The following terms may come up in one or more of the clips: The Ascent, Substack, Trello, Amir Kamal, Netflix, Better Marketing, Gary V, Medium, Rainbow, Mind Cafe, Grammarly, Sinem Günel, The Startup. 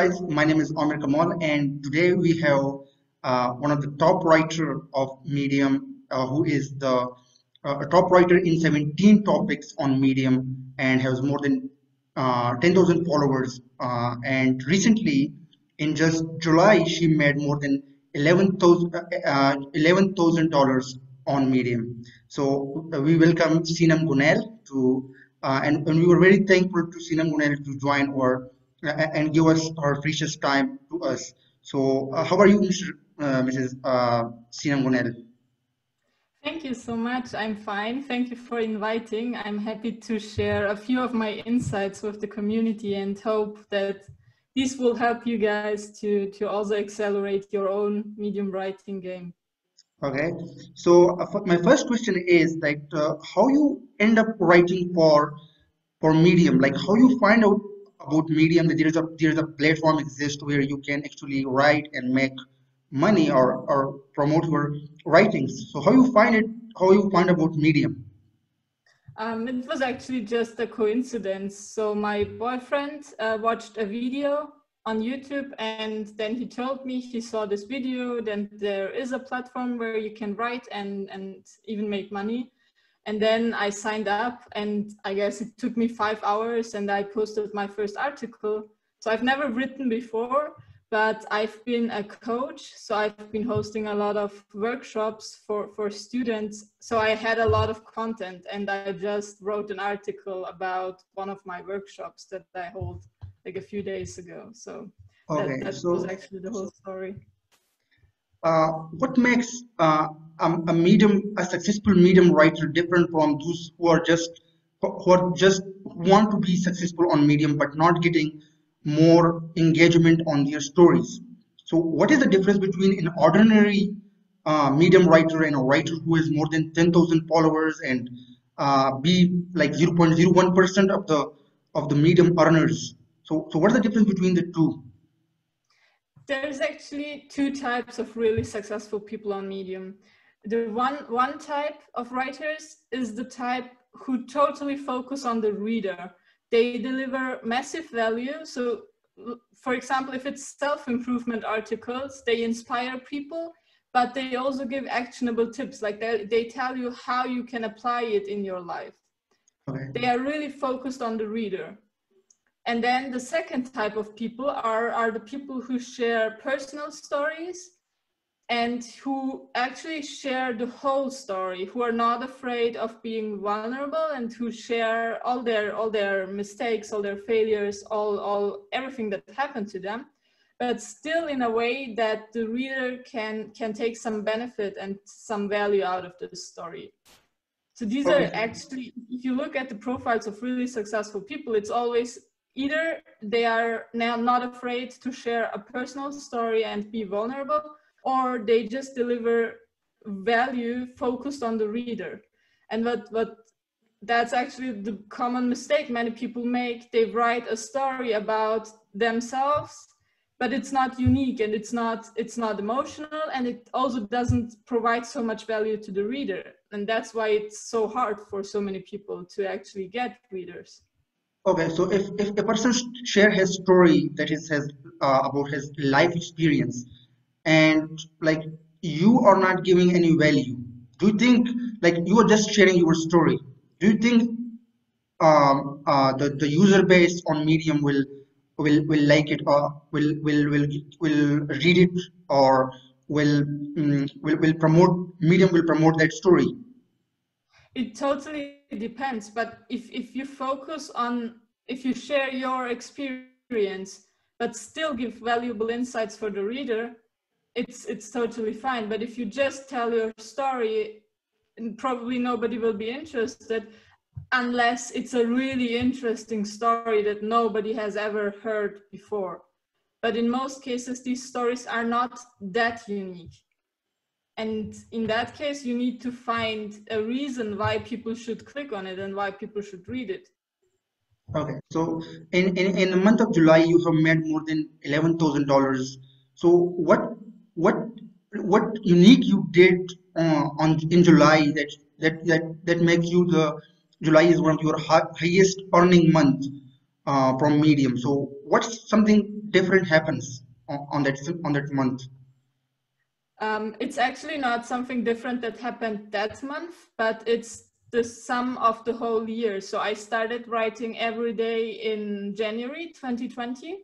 guys. My name is Amir Kamal, and today we have one of the top writer of Medium, who is the top writer in 17 topics on Medium and has more than 10,000 followers. And recently, in just July, she made more than $11,000 on Medium. So we welcome Sinem Günel to, and we were very thankful to Sinem Günel to join our and give us her precious time to us. So how are you, Mrs. Sinem Günel? Thank you so much. I'm fine. Thank you for inviting. I'm happy to share a few of my insights with the community and hope that this will help you guys to also accelerate your own Medium writing game. Okay. So my first question is that how you end up writing for Medium, like how you find out about Medium, that there is a platform exists where you can actually write and make money or promote your writings. So how you find about Medium? It was actually just a coincidence. So my boyfriend watched a video on YouTube, and then he told me he saw this video, then there is a platform where you can write and even make money. And then I signed up, and I guess it took me 5 hours and I posted my first article. So I've never written before, but I've been a coach. So I've been hosting a lot of workshops for students. So I had a lot of content, and I just wrote an article about one of my workshops that I hold like a few days ago. So that was actually the whole story. What makes a successful Medium writer different from those who just want to be successful on Medium but not getting more engagement on their stories? So what is the difference between an ordinary Medium writer and a writer who has more than 10,000 followers and be like 0.01% of the Medium earners? So what's the difference between the two? There's actually two types of really successful people on Medium. The one type of writers is the type who totally focus on the reader. They deliver massive value. So for example, if it's self-improvement articles, they inspire people, but they also give actionable tips. Like they tell you how you can apply it in your life. Okay. They are really focused on the reader. And then the second type of people are the people who share personal stories and who actually share the whole story, who are not afraid of being vulnerable and who share all their mistakes, all their failures, all everything that happened to them, but still in a way that the reader can take some benefit and some value out of the story. So these are actually, if you look at the profiles of really successful people, it's always either they are now not afraid to share a personal story and be vulnerable, or they just deliver value focused on the reader. And what that's actually the common mistake many people make. They write a story about themselves, but it's not unique and it's not emotional, and it also doesn't provide so much value to the reader. And that's why it's so hard for so many people to actually get readers. Okay, so if a person share his story that is about his life experience, and like you are not giving any value, do you think like you are just sharing your story? Do you think the user base on Medium will like it, or will read it, or will promote Medium will promote that story? It totally depends, but if you focus on, if you share your experience but still give valuable insights for the reader, it's totally fine. But if you just tell your story, probably nobody will be interested, unless it's a really interesting story that nobody has ever heard before. But in most cases, these stories are not that unique. And in that case, you need to find a reason why people should click on it and why people should read it. Okay, so in the month of July, you have made more than $11,000. So what unique you did in July that makes you the July is one of your highest earning month? from Medium. So what's something different happens on that month? It's actually not something different that happened that month, but it's the sum of the whole year. So I started writing every day in January 2020.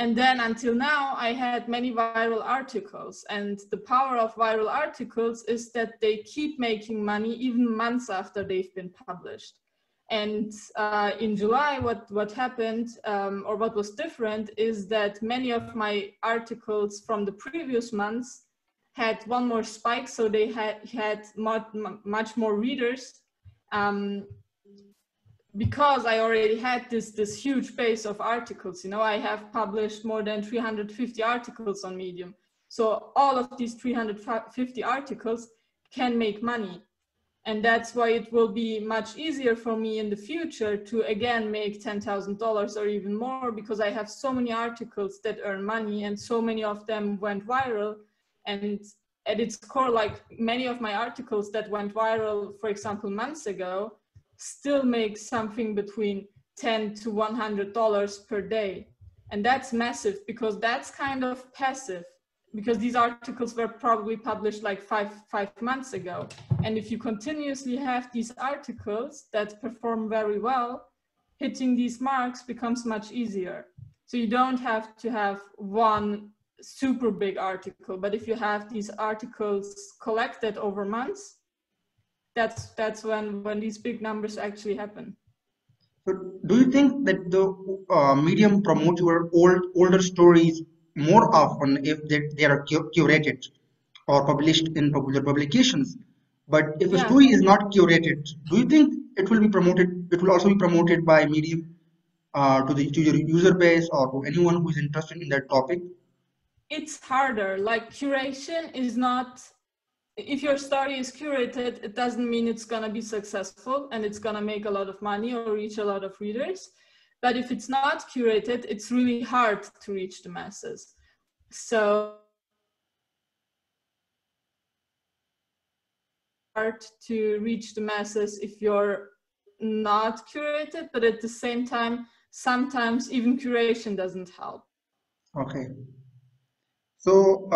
And then until now, I had many viral articles, and the power of viral articles is that they keep making money even months after they've been published. And in July, what happened or what was different is that many of my articles from the previous months had one more spike, so they had much more readers because I already had this huge base of articles. You know, I have published more than 350 articles on Medium. So all of these 350 articles can make money. And that's why it will be much easier for me in the future to again make $10,000 or even more, because I have so many articles that earn money and so many of them went viral. And at its core, like many of my articles that went viral, for example, months ago, still make something between $10 to $100 per day. And that's massive, because that's kind of passive, because these articles were probably published like five months ago. And if you continuously have these articles that perform very well, hitting these marks becomes much easier. So you don't have to have one super big article, but if you have these articles collected over months, that's when these big numbers actually happen. So do you think that the Medium promotes your older stories more often if they are curated or published in popular publications? But if a story is not curated, do you think it will be promoted? It will also be promoted by Medium to your user base or to anyone who is interested in that topic? It's harder. Like, curation is not, if your story is curated, it doesn't mean it's going to be successful and it's going to make a lot of money or reach a lot of readers. But if it's not curated, it's really hard to reach the masses. So hard to reach the masses if you're not curated, but at the same time, sometimes even curation doesn't help. Okay. So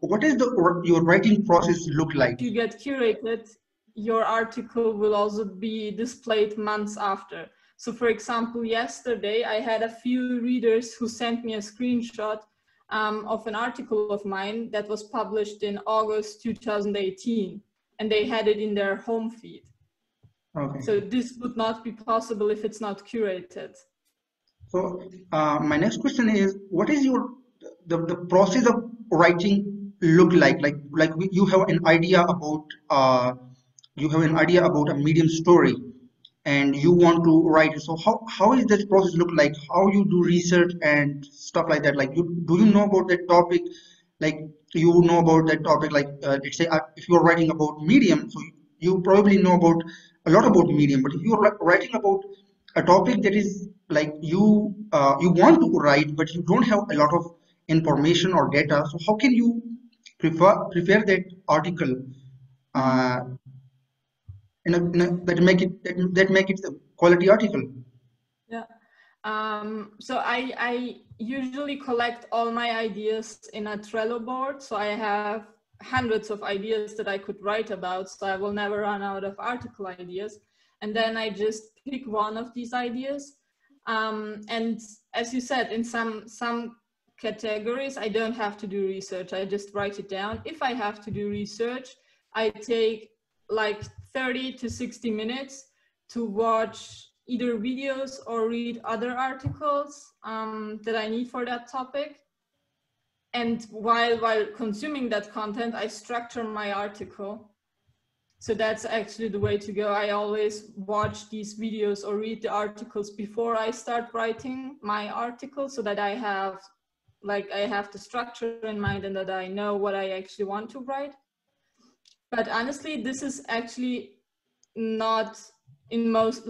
what is your writing process look like? If you get curated, your article will also be displayed months after. So for example, yesterday I had a few readers who sent me a screenshot of an article of mine that was published in August 2018, and they had it in their home feed. Okay. So this would not be possible if it's not curated. So my next question is, what is your the process of writing look like? Like you have an idea about a Medium story and you want to write it. So how is this process look like? How you do research and stuff like that? Like, do you know about that topic? Like, you know about that topic, like let's say if you're writing about Medium, so you probably know about a lot about Medium. But if you're writing about a topic that is like you want to write, but you don't have a lot of information or data, so how can you prepare that article that make it a quality article? Yeah. So I usually collect all my ideas in a Trello board. So I have hundreds of ideas that I could write about. So I will never run out of article ideas. And then I just pick one of these ideas. And as you said, in some categories, I don't have to do research. I just write it down. If I have to do research, I take like 30 to 60 minutes to watch either videos or read other articles that I need for that topic. And while consuming that content, I structure my article. So that's actually the way to go. I always watch these videos or read the articles before I start writing my article, so that I have the structure in mind and that I know what I actually want to write. But honestly, this is actually not in most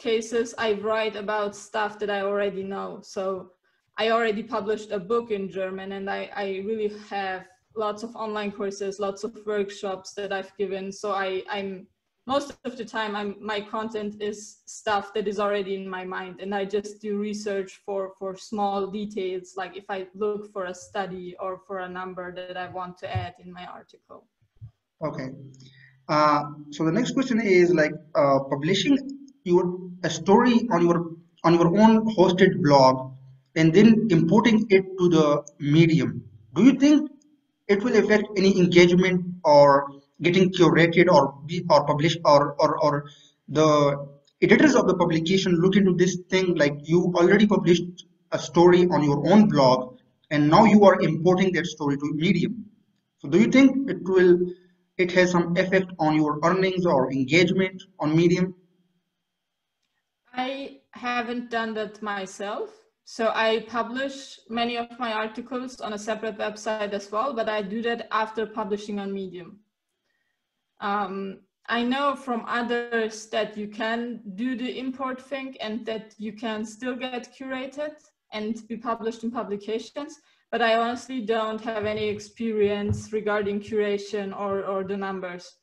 cases, I write about stuff that I already know. So I already published a book in German, and I really have lots of online courses, lots of workshops that I've given. So I'm most of the time my content is stuff that is already in my mind, and I just do research for small details, like if I look for a study or for a number that I want to add in my article. Okay. So the next question is like publishing a story on your own hosted blog and then importing it to the Medium. Do you think it will affect any engagement or getting curated or published, or the editors of the publication look into this thing like you already published a story on your own blog and now you are importing that story to Medium? So do you think it has some effect on your earnings or engagement on Medium? I haven't done that myself. So I publish many of my articles on a separate website as well, but I do that after publishing on Medium. I know from others that you can do the import thing and that you can still get curated and be published in publications, but I honestly don't have any experience regarding curation or the numbers.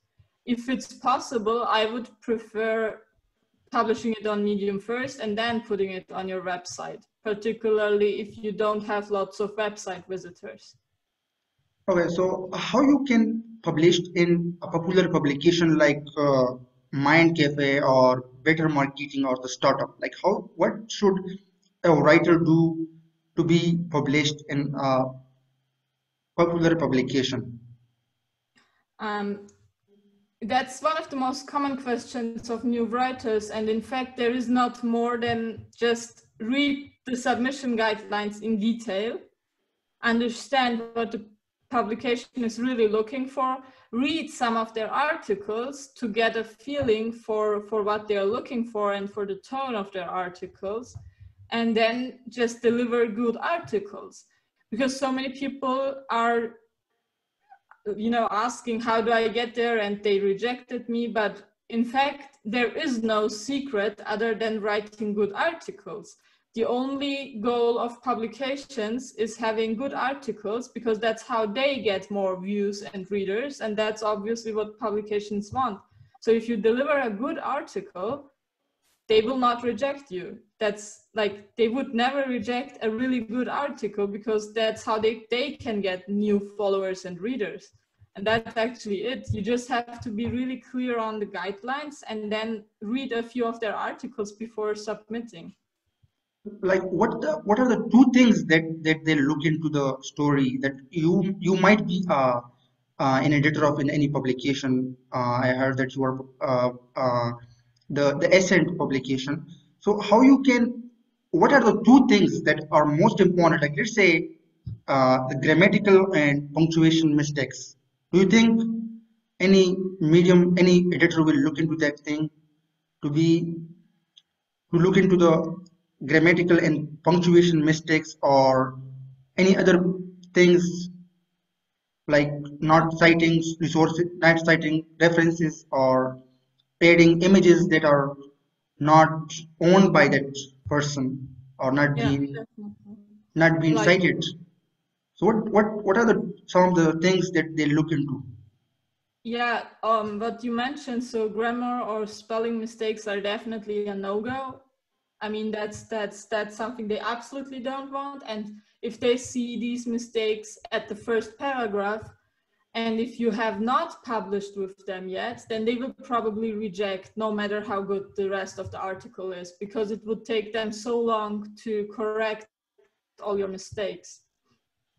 If it's possible, I would prefer publishing it on Medium first and then putting it on your website, particularly if you don't have lots of website visitors. Okay, so how you can publish in a popular publication like Mind Cafe or Better Marketing or The Startup? Like what should a writer do to be published in a popular publication? That's one of the most common questions of new writers, and in fact there is not more than just read the submission guidelines in detail, understand what the publication is really looking for, read some of their articles to get a feeling for what they are looking for and for the tone of their articles, and then just deliver good articles. Because so many people are, you know, asking how do I get there, and they rejected me, but in fact there is no secret other than writing good articles. The only goal of publications is having good articles, because that's how they get more views and readers, and that's obviously what publications want. So if you deliver a good article, they will not reject you. That's like, they would never reject a really good article, because that's how they can get new followers and readers. And that's actually it. You just have to be really clear on the guidelines and then read a few of their articles before submitting. Like what are the two things that they look into the story that you might be an editor of in any publication? I heard that you are the Ascent publication. So how you can, what are the two things that are most important? Like let's say the grammatical and punctuation mistakes. Do you think any editor will look into that thing to look into the grammatical and punctuation mistakes or any other things like not citing references or adding images that are not owned by that person or not being cited? So what are some of the things that they look into? Yeah, what you mentioned, so grammar or spelling mistakes are definitely a no-go. I mean, that's something they absolutely don't want. And if they see these mistakes at the first paragraph, and if you have not published with them yet, then they will probably reject, no matter how good the rest of the article is, because it would take them so long to correct all your mistakes.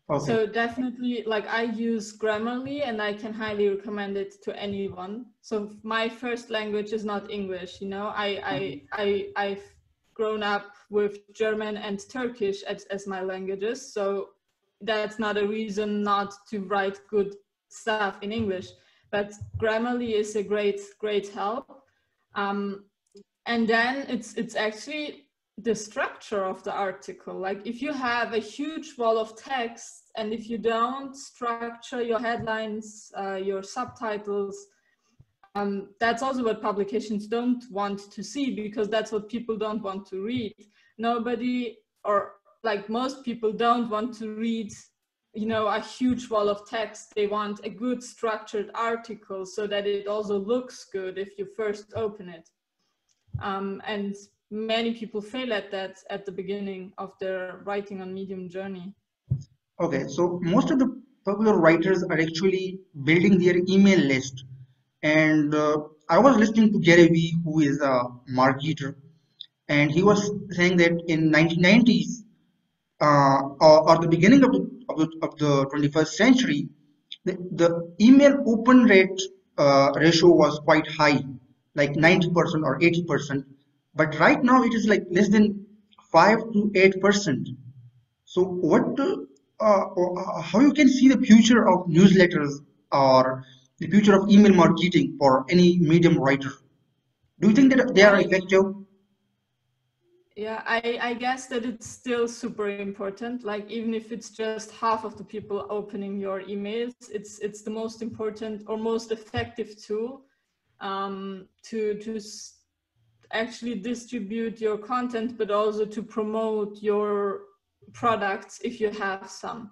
Okay. So definitely, like, I use Grammarly and I can highly recommend it to anyone. So my first language is not English, you know, I've grown up with German and Turkish as my languages, so that's not a reason not to write good stuff in English. But Grammarly is a great help. And then it's actually the structure of the article. Like if you have a huge wall of text and if you don't structure your headlines, your subtitles, that's also what publications don't want to see, because that's what people don't want to read. Nobody, or like most people, don't want to read you know, a huge wall of text. They want a good structured article so that it also looks good if you first open it. And many people fail at that at the beginning of their writing on Medium journey. Okay, so most of the popular writers are actually building their email list. And I was listening to Gary V, who is a marketer, and he was saying that in 1990s or the beginning of the 21st century, the email open rate ratio was quite high, like 90% or 80%. But right now it is like less than 5 to 8%. So what, how you can see the future of newsletters or the future of email marketing for any Medium writer? Do you think that they are effective? Yeah, I guess that it's still super important. Like, even if it's just half of the people opening your emails, it's the most important or most effective tool to actually distribute your content, but also to promote your products if you have some.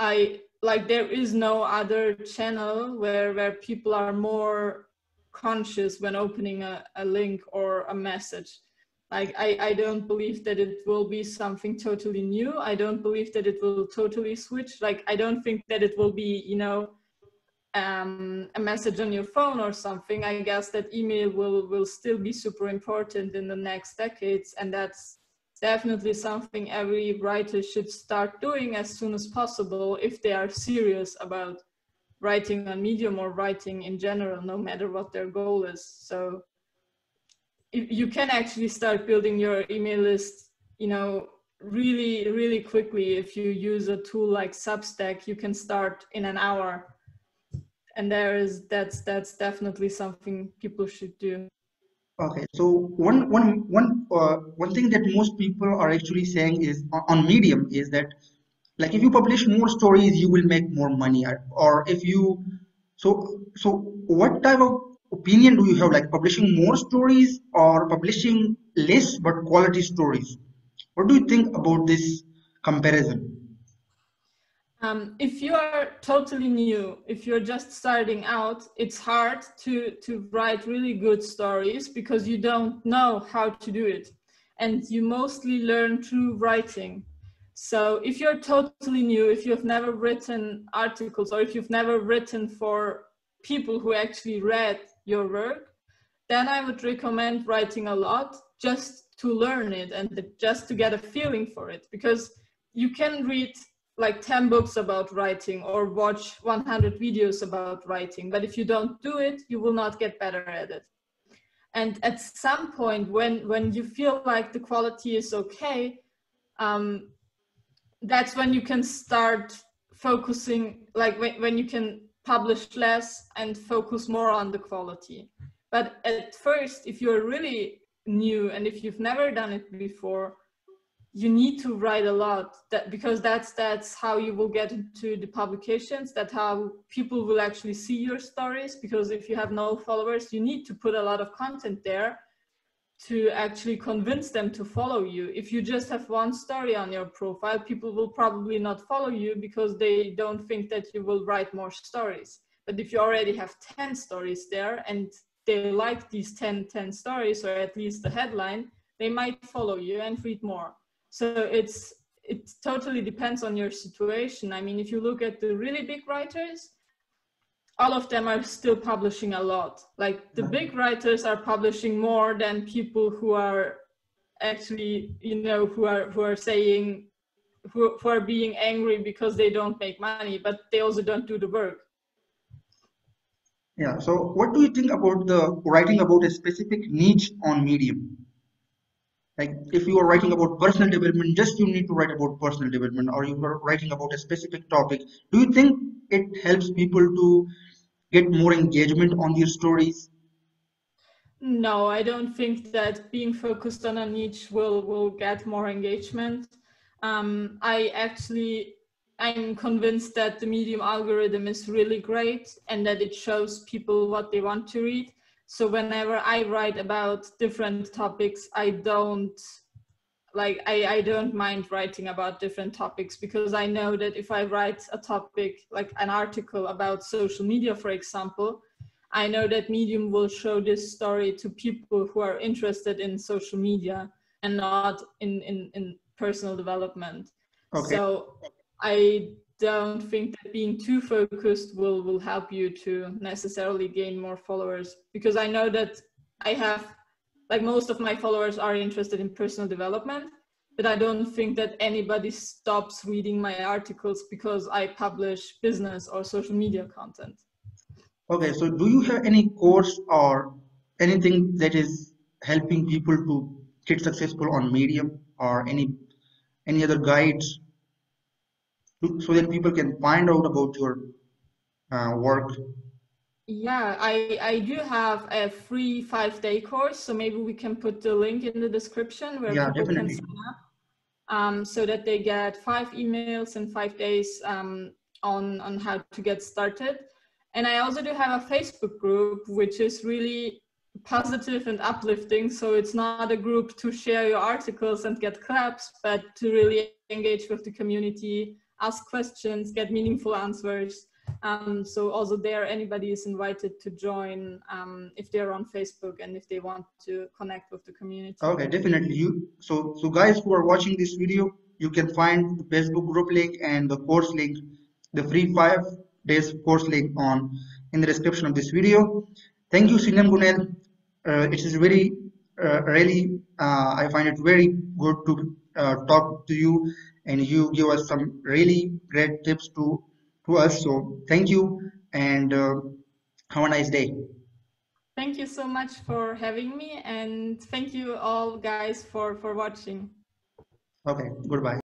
Like, there is no other channel where people are more conscious when opening a link or a message. Like, I don't believe that it will be something totally new. I don't believe that it will totally switch. Like, I don't think that it will be, you know, a message on your phone or something. I guess that email will still be super important in the next decades. And that's definitely something every writer should start doing as soon as possible if they are serious about writing on Medium or writing in general, no matter what their goal is. So you can actually start building your email list, you know, really, really quickly. If you use a tool like Substack, you can start in an hour. And that's definitely something people should do. Okay, so one thing that most people are actually saying is on Medium is that, like, if you publish more stories, you will make more money. Or if you, so what type of opinion do you have, like publishing more stories or publishing less but quality stories? What do you think about this comparison? If you are totally new, if you're just starting out, it's hard to write really good stories because you don't know how to do it. And you mostly learn through writing. So if you're totally new, if you've never written articles or if you've never written for people who actually read your work, then I would recommend writing a lot just to learn it and just to get a feeling for it, because you can read like 10 books about writing or watch 100 videos about writing, but if you don't do it, you will not get better at it. And at some point when you feel like the quality is okay, that's when you can start focusing, like when you can publish less and focus more on the quality. But at first, if you're really new and if you've never done it before, you need to write a lot, because that's how you will get into the publications, that's how people will actually see your stories. Because if you have no followers, you need to put a lot of content there to actually convince them to follow you. If you just have one story on your profile, people will probably not follow you because they don't think that you will write more stories. But if you already have 10 stories there and they like these 10 stories, or at least the headline, they might follow you and read more. So it totally depends on your situation. I mean, if you look at the really big writers, all of them are still publishing a lot. Like, the big writers are publishing more than people who are actually, you know, who are being angry because they don't make money, but they also don't do the work. Yeah, so what do you think about the writing about a specific niche on Medium? Like, if you are writing about personal development, just you need to write about personal development, or you are writing about a specific topic. Do you think it helps people to get more engagement on their stories? No, I don't think that being focused on a niche will get more engagement. I'm convinced that the Medium algorithm is really great and that it shows people what they want to read. So whenever I write about different topics, I don't like I don't mind writing about different topics, because I know that if I write a topic, like an article about social media, for example, I know that Medium will show this story to people who are interested in social media and not in personal development. Okay. So I don't think that being too focused will help you to necessarily gain more followers, because I know that I have, like, most of my followers are interested in personal development, but I don't think that anybody stops reading my articles because I publish business or social media content. Okay, so do you have any course or anything that is helping people to get successful on Medium, or any other guides, so that people can find out about your work? Yeah, I do have a free 5-day course, so maybe we can put the link in the description where people definitely can sign up, so that they get 5 emails in 5 days on how to get started. And I also do have a Facebook group, which is really positive and uplifting. So it's not a group to share your articles and get claps, but to really engage with the community, ask questions, get meaningful answers. So also there, anybody is invited to join if they're on Facebook and if they want to connect with the community. Okay, definitely. So guys who are watching this video, you can find the Facebook group link and the course link, the free 5 days course link in the description of this video. Thank you, Sinem Günel. It is very, really, I find it very good to talk to you, and you give us some really great tips to us. So thank you, and have a nice day. Thank you so much for having me, and thank you all guys for watching. Okay, goodbye.